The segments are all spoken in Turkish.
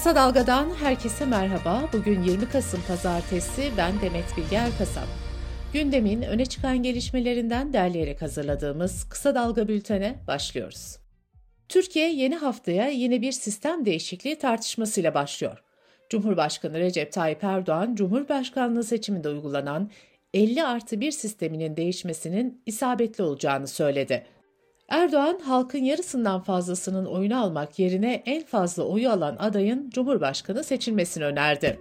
Kısa Dalga'dan herkese merhaba. Bugün 20 Kasım Pazartesi, ben Demet Bilge Erkasap. Gündemin öne çıkan gelişmelerinden derleyerek hazırladığımız Kısa Dalga bültene başlıyoruz. Türkiye yeni haftaya yine bir sistem değişikliği tartışmasıyla başlıyor. Cumhurbaşkanı Recep Tayyip Erdoğan, Cumhurbaşkanlığı seçiminde uygulanan 50+1 sisteminin değişmesinin isabetli olacağını söyledi. Erdoğan, halkın yarısından fazlasının oyunu almak yerine en fazla oyu alan adayın Cumhurbaşkanı seçilmesini önerdi.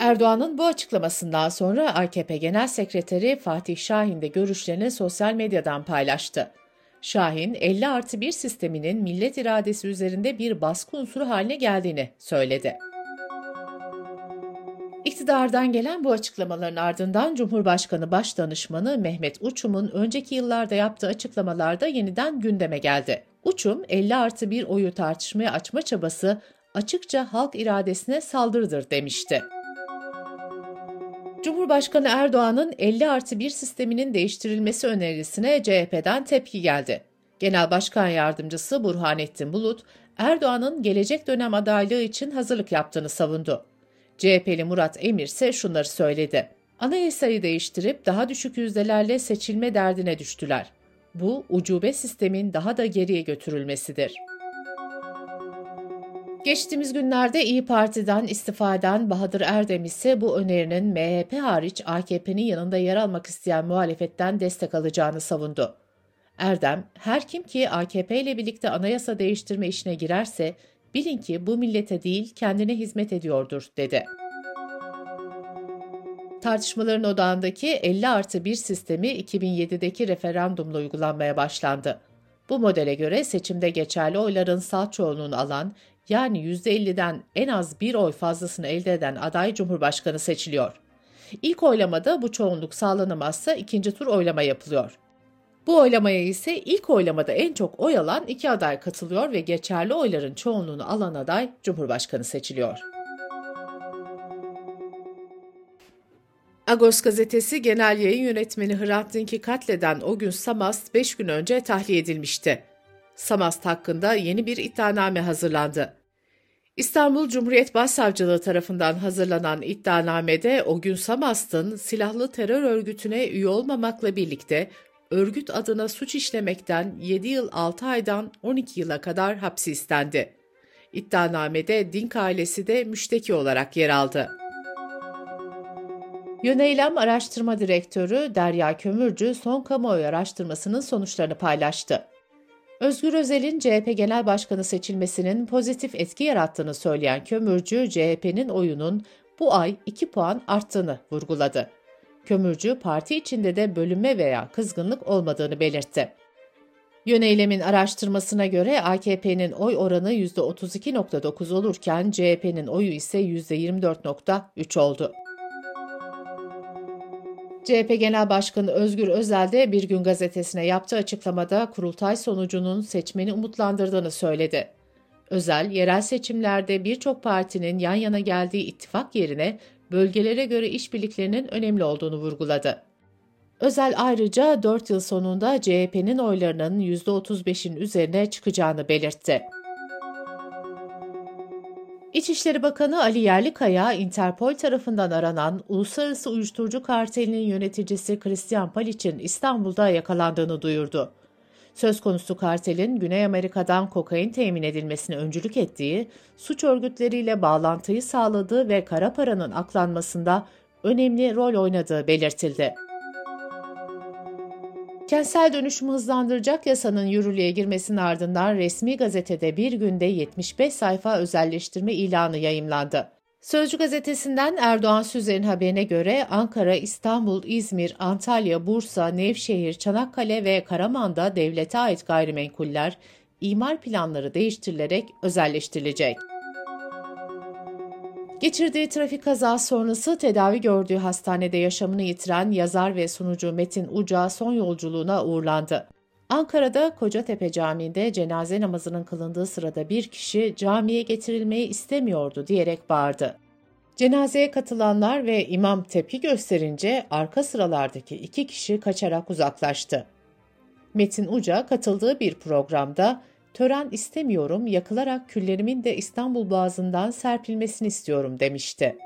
Erdoğan'ın bu açıklamasından sonra AKP Genel Sekreteri Fatih Şahin de görüşlerini sosyal medyadan paylaştı. Şahin, 50+1 sisteminin millet iradesi üzerinde bir baskı unsuru haline geldiğini söyledi. İktidardan gelen bu açıklamaların ardından Cumhurbaşkanı Başdanışmanı Mehmet Uçum'un önceki yıllarda yaptığı açıklamalarda yeniden gündeme geldi. Uçum, 50+1 oyu tartışmaya açma çabası açıkça halk iradesine saldırıdır demişti. Cumhurbaşkanı Erdoğan'ın 50+1 sisteminin değiştirilmesi önerisine CHP'den tepki geldi. Genel Başkan Yardımcısı Burhanettin Bulut, Erdoğan'ın gelecek dönem adaylığı için hazırlık yaptığını savundu. CHP'li Murat Emir ise şunları söyledi. Anayasayı değiştirip daha düşük yüzdelerle seçilme derdine düştüler. Bu, ucube sistemin daha da geriye götürülmesidir. Geçtiğimiz günlerde İYİ Parti'den istifa eden Bahadır Erdem ise bu önerinin MHP hariç AKP'nin yanında yer almak isteyen muhalefetten destek alacağını savundu. Erdem, her kim ki AKP ile birlikte anayasa değiştirme işine girerse bilin ki bu millete değil kendine hizmet ediyordur dedi. Tartışmaların odağındaki 50+1 sistemi 2007'deki referandumla uygulanmaya başlandı. Bu modele göre seçimde geçerli oyların salt çoğunluğunu alan, yani %50'den en az bir oy fazlasını elde eden aday Cumhurbaşkanı seçiliyor. İlk oylamada bu çoğunluk sağlanamazsa ikinci tur oylama yapılıyor. Bu oylamaya ise ilk oylamada en çok oy alan iki aday katılıyor ve geçerli oyların çoğunluğunu alan aday Cumhurbaşkanı seçiliyor. Agos gazetesi genel yayın yönetmeni Hrant Dink'i katleden o gün Samast 5 gün önce tahliye edilmişti. Samast hakkında yeni bir iddianame hazırlandı. İstanbul Cumhuriyet Başsavcılığı tarafından hazırlanan iddianamede o gün Samast'ın silahlı terör örgütüne üye olmamakla birlikte örgüt adına suç işlemekten 7 yıl 6 aydan 12 yıla kadar hapsi istendi. İddianamede Dink ailesi de müşteki olarak yer aldı. Yöneylem Araştırma Direktörü Derya Kömürcü son kamuoyu araştırmasının sonuçlarını paylaştı. Özgür Özel'in CHP Genel Başkanı seçilmesinin pozitif etki yarattığını söyleyen Kömürcü, CHP'nin oyunun bu ay 2 puan arttığını vurguladı. Kömürcü, parti içinde de bölünme veya kızgınlık olmadığını belirtti. Yöneylemin araştırmasına göre AKP'nin oy oranı %32.9 olurken CHP'nin oyu ise %24.3 oldu. CHP Genel Başkanı Özgür Özel de Birgün gazetesine yaptığı açıklamada kurultay sonucunun seçmeni umutlandırdığını söyledi. Özel, yerel seçimlerde birçok partinin yan yana geldiği ittifak yerine bölgelere göre işbirliklerinin önemli olduğunu vurguladı. Özel ayrıca 4 yıl sonunda CHP'nin oylarının %35'in üzerine çıkacağını belirtti. İçişleri Bakanı Ali Yerlikaya, Interpol tarafından aranan Uluslararası Uyuşturucu Karteli'nin yöneticisi Christian Palic'in İstanbul'da yakalandığını duyurdu. Söz konusu kartelin Güney Amerika'dan kokain temin edilmesine öncülük ettiği, suç örgütleriyle bağlantıyı sağladığı ve kara paranın aklanmasında önemli rol oynadığı belirtildi. Kentsel dönüşümü hızlandıracak yasanın yürürlüğe girmesinin ardından resmi gazetede bir günde 75 sayfa özelleştirme ilanı yayımlandı. Sözcü gazetesinden Erdoğan Süzer'in haberine göre Ankara, İstanbul, İzmir, Antalya, Bursa, Nevşehir, Çanakkale ve Karaman'da devlete ait gayrimenkuller, imar planları değiştirilerek özelleştirilecek. Geçirdiği trafik kazası sonrası tedavi gördüğü hastanede yaşamını yitiren yazar ve sunucu Metin Uça son yolculuğuna uğurlandı. Ankara'da Kocatepe Camii'nde cenaze namazının kılındığı sırada bir kişi camiye getirilmeyi istemiyordu diyerek bağırdı. Cenazeye katılanlar ve imam tepki gösterince arka sıralardaki 2 kişi kaçarak uzaklaştı. Metin Uça katıldığı bir programda tören istemiyorum, yakılarak küllerimin de İstanbul Boğazı'ndan serpilmesini istiyorum demişti.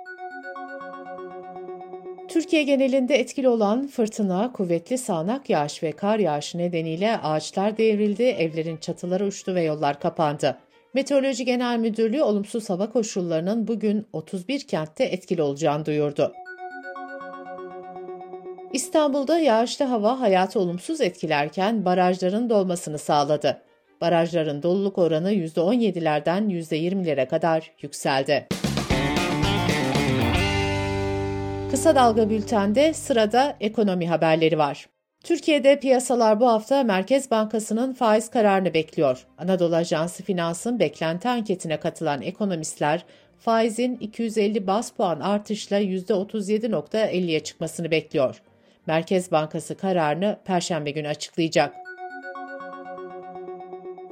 Türkiye genelinde etkili olan fırtına, kuvvetli sağanak yağış ve kar yağışı nedeniyle ağaçlar devrildi, evlerin çatıları uçtu ve yollar kapandı. Meteoroloji Genel Müdürlüğü olumsuz hava koşullarının bugün 31 kentte etkili olacağını duyurdu. İstanbul'da yağışlı hava hayatı olumsuz etkilerken barajların dolmasını sağladı. Barajların doluluk oranı %17'lerden %20'lere kadar yükseldi. Kısa Dalga Bülten'de sırada ekonomi haberleri var. Türkiye'de piyasalar bu hafta Merkez Bankası'nın faiz kararını bekliyor. Anadolu Ajansı Finans'ın beklenti anketine katılan ekonomistler, faizin 250 baz puan artışla %37.50'ye çıkmasını bekliyor. Merkez Bankası kararını Perşembe günü açıklayacak.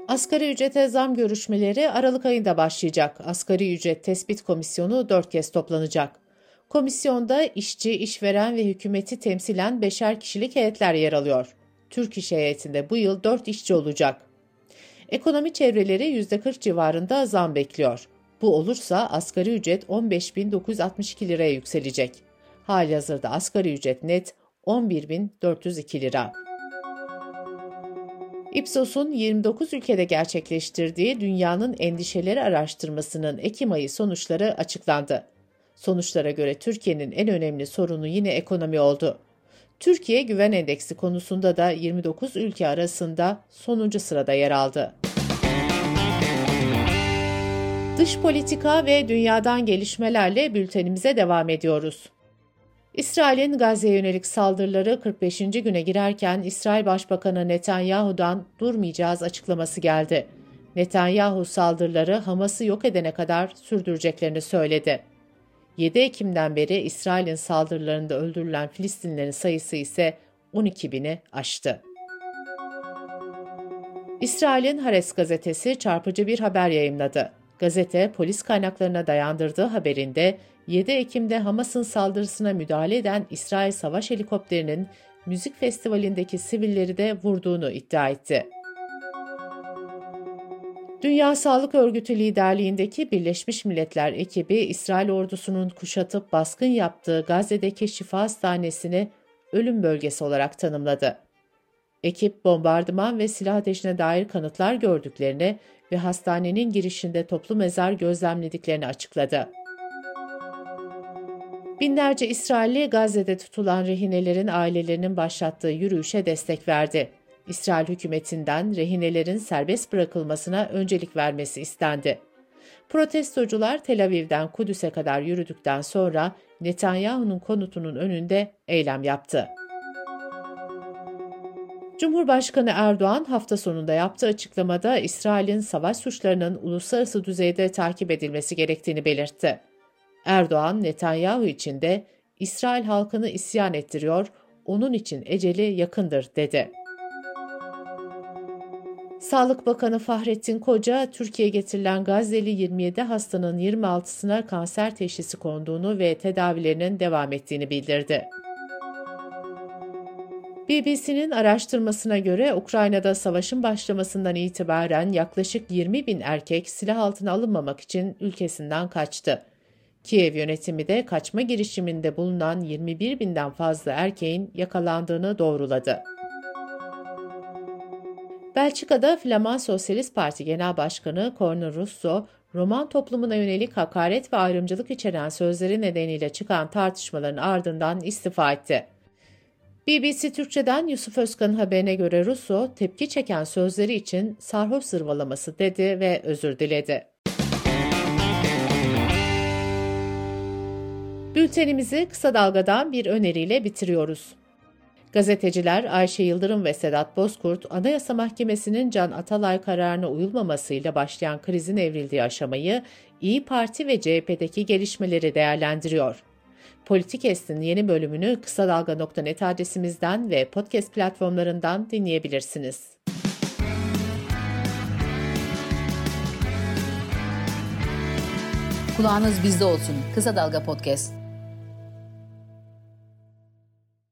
Asgari ücrete zam görüşmeleri Aralık ayında başlayacak. Asgari ücret tespit komisyonu 4 kez toplanacak. Komisyonda işçi, işveren ve hükümeti temsilen 5'er kişilik heyetler yer alıyor. Türk İş heyetinde bu yıl 4 işçi olacak. Ekonomi çevreleri %40 civarında zam bekliyor. Bu olursa asgari ücret 15.962 liraya yükselecek. Halihazırda asgari ücret net 11.402 lira. Ipsos'un 29 ülkede gerçekleştirdiği Dünyanın Endişeleri Araştırması'nın Ekim ayı sonuçları açıklandı. Sonuçlara göre Türkiye'nin en önemli sorunu yine ekonomi oldu. Türkiye Güven Endeksi konusunda da 29 ülke arasında sonuncu sırada yer aldı. Dış politika ve dünyadan gelişmelerle bültenimize devam ediyoruz. İsrail'in Gazze'ye yönelik saldırıları 45. güne girerken İsrail Başbakanı Netanyahu'dan durmayacağız açıklaması geldi. Netanyahu saldırıları Hamas'ı yok edene kadar sürdüreceklerini söyledi. 7 Ekim'den beri İsrail'in saldırılarında öldürülen Filistinlilerin sayısı ise 12.000'i aştı. İsrail'in Harets gazetesi çarpıcı bir haber yayımladı. Gazete, polis kaynaklarına dayandırdığı haberinde 7 Ekim'de Hamas'ın saldırısına müdahale eden İsrail savaş helikopterinin müzik festivalindeki sivilleri de vurduğunu iddia etti. Dünya Sağlık Örgütü liderliğindeki Birleşmiş Milletler ekibi, İsrail ordusunun kuşatıp baskın yaptığı Gazze'deki Şifa Hastanesi'ni ölüm bölgesi olarak tanımladı. Ekip, bombardıman ve silah ateşine dair kanıtlar gördüklerini ve hastanenin girişinde toplu mezar gözlemlediklerini açıkladı. Binlerce İsrailli Gazze'de tutulan rehinelerin ailelerinin başlattığı yürüyüşe destek verdi. İsrail hükümetinden rehinelerin serbest bırakılmasına öncelik vermesi istendi. Protestocular Tel Aviv'den Kudüs'e kadar yürüdükten sonra Netanyahu'nun konutunun önünde eylem yaptı. Cumhurbaşkanı Erdoğan hafta sonunda yaptığı açıklamada İsrail'in savaş suçlarının uluslararası düzeyde takip edilmesi gerektiğini belirtti. Erdoğan, Netanyahu için de İsrail halkını isyan ettiriyor, onun için eceli yakındır dedi. Sağlık Bakanı Fahrettin Koca, Türkiye'ye getirilen Gazze'li 27 hastanın 26'sına kanser teşhisi konduğunu ve tedavilerinin devam ettiğini bildirdi. BBC'nin araştırmasına göre Ukrayna'da savaşın başlamasından itibaren yaklaşık 20.000 erkek silah altına alınmamak için ülkesinden kaçtı. Kiev yönetimi de kaçma girişiminde bulunan 21.000'den fazla erkeğin yakalandığını doğruladı. Belçika'da Flaman Sosyalist Parti Genel Başkanı Conner Rousseau, Roman toplumuna yönelik hakaret ve ayrımcılık içeren sözleri nedeniyle çıkan tartışmaların ardından istifa etti. BBC Türkçe'den Yusuf Özkan'ın haberine göre Rousseau, tepki çeken sözleri için sarhoş zırvalaması dedi ve özür diledi. Bültenimizi Kısa Dalga'dan bir öneriyle bitiriyoruz. Gazeteciler Ayşe Yıldırım ve Sedat Bozkurt, Anayasa Mahkemesi'nin Can Atalay kararına uyulmamasıyla başlayan krizin evrildiği aşamayı, İYİ Parti ve CHP'deki gelişmeleri değerlendiriyor. Politikest'in yeni bölümünü kısadalga.net adresimizden ve podcast platformlarından dinleyebilirsiniz. Kulağınız bizde olsun. Kısa Dalga Podcast.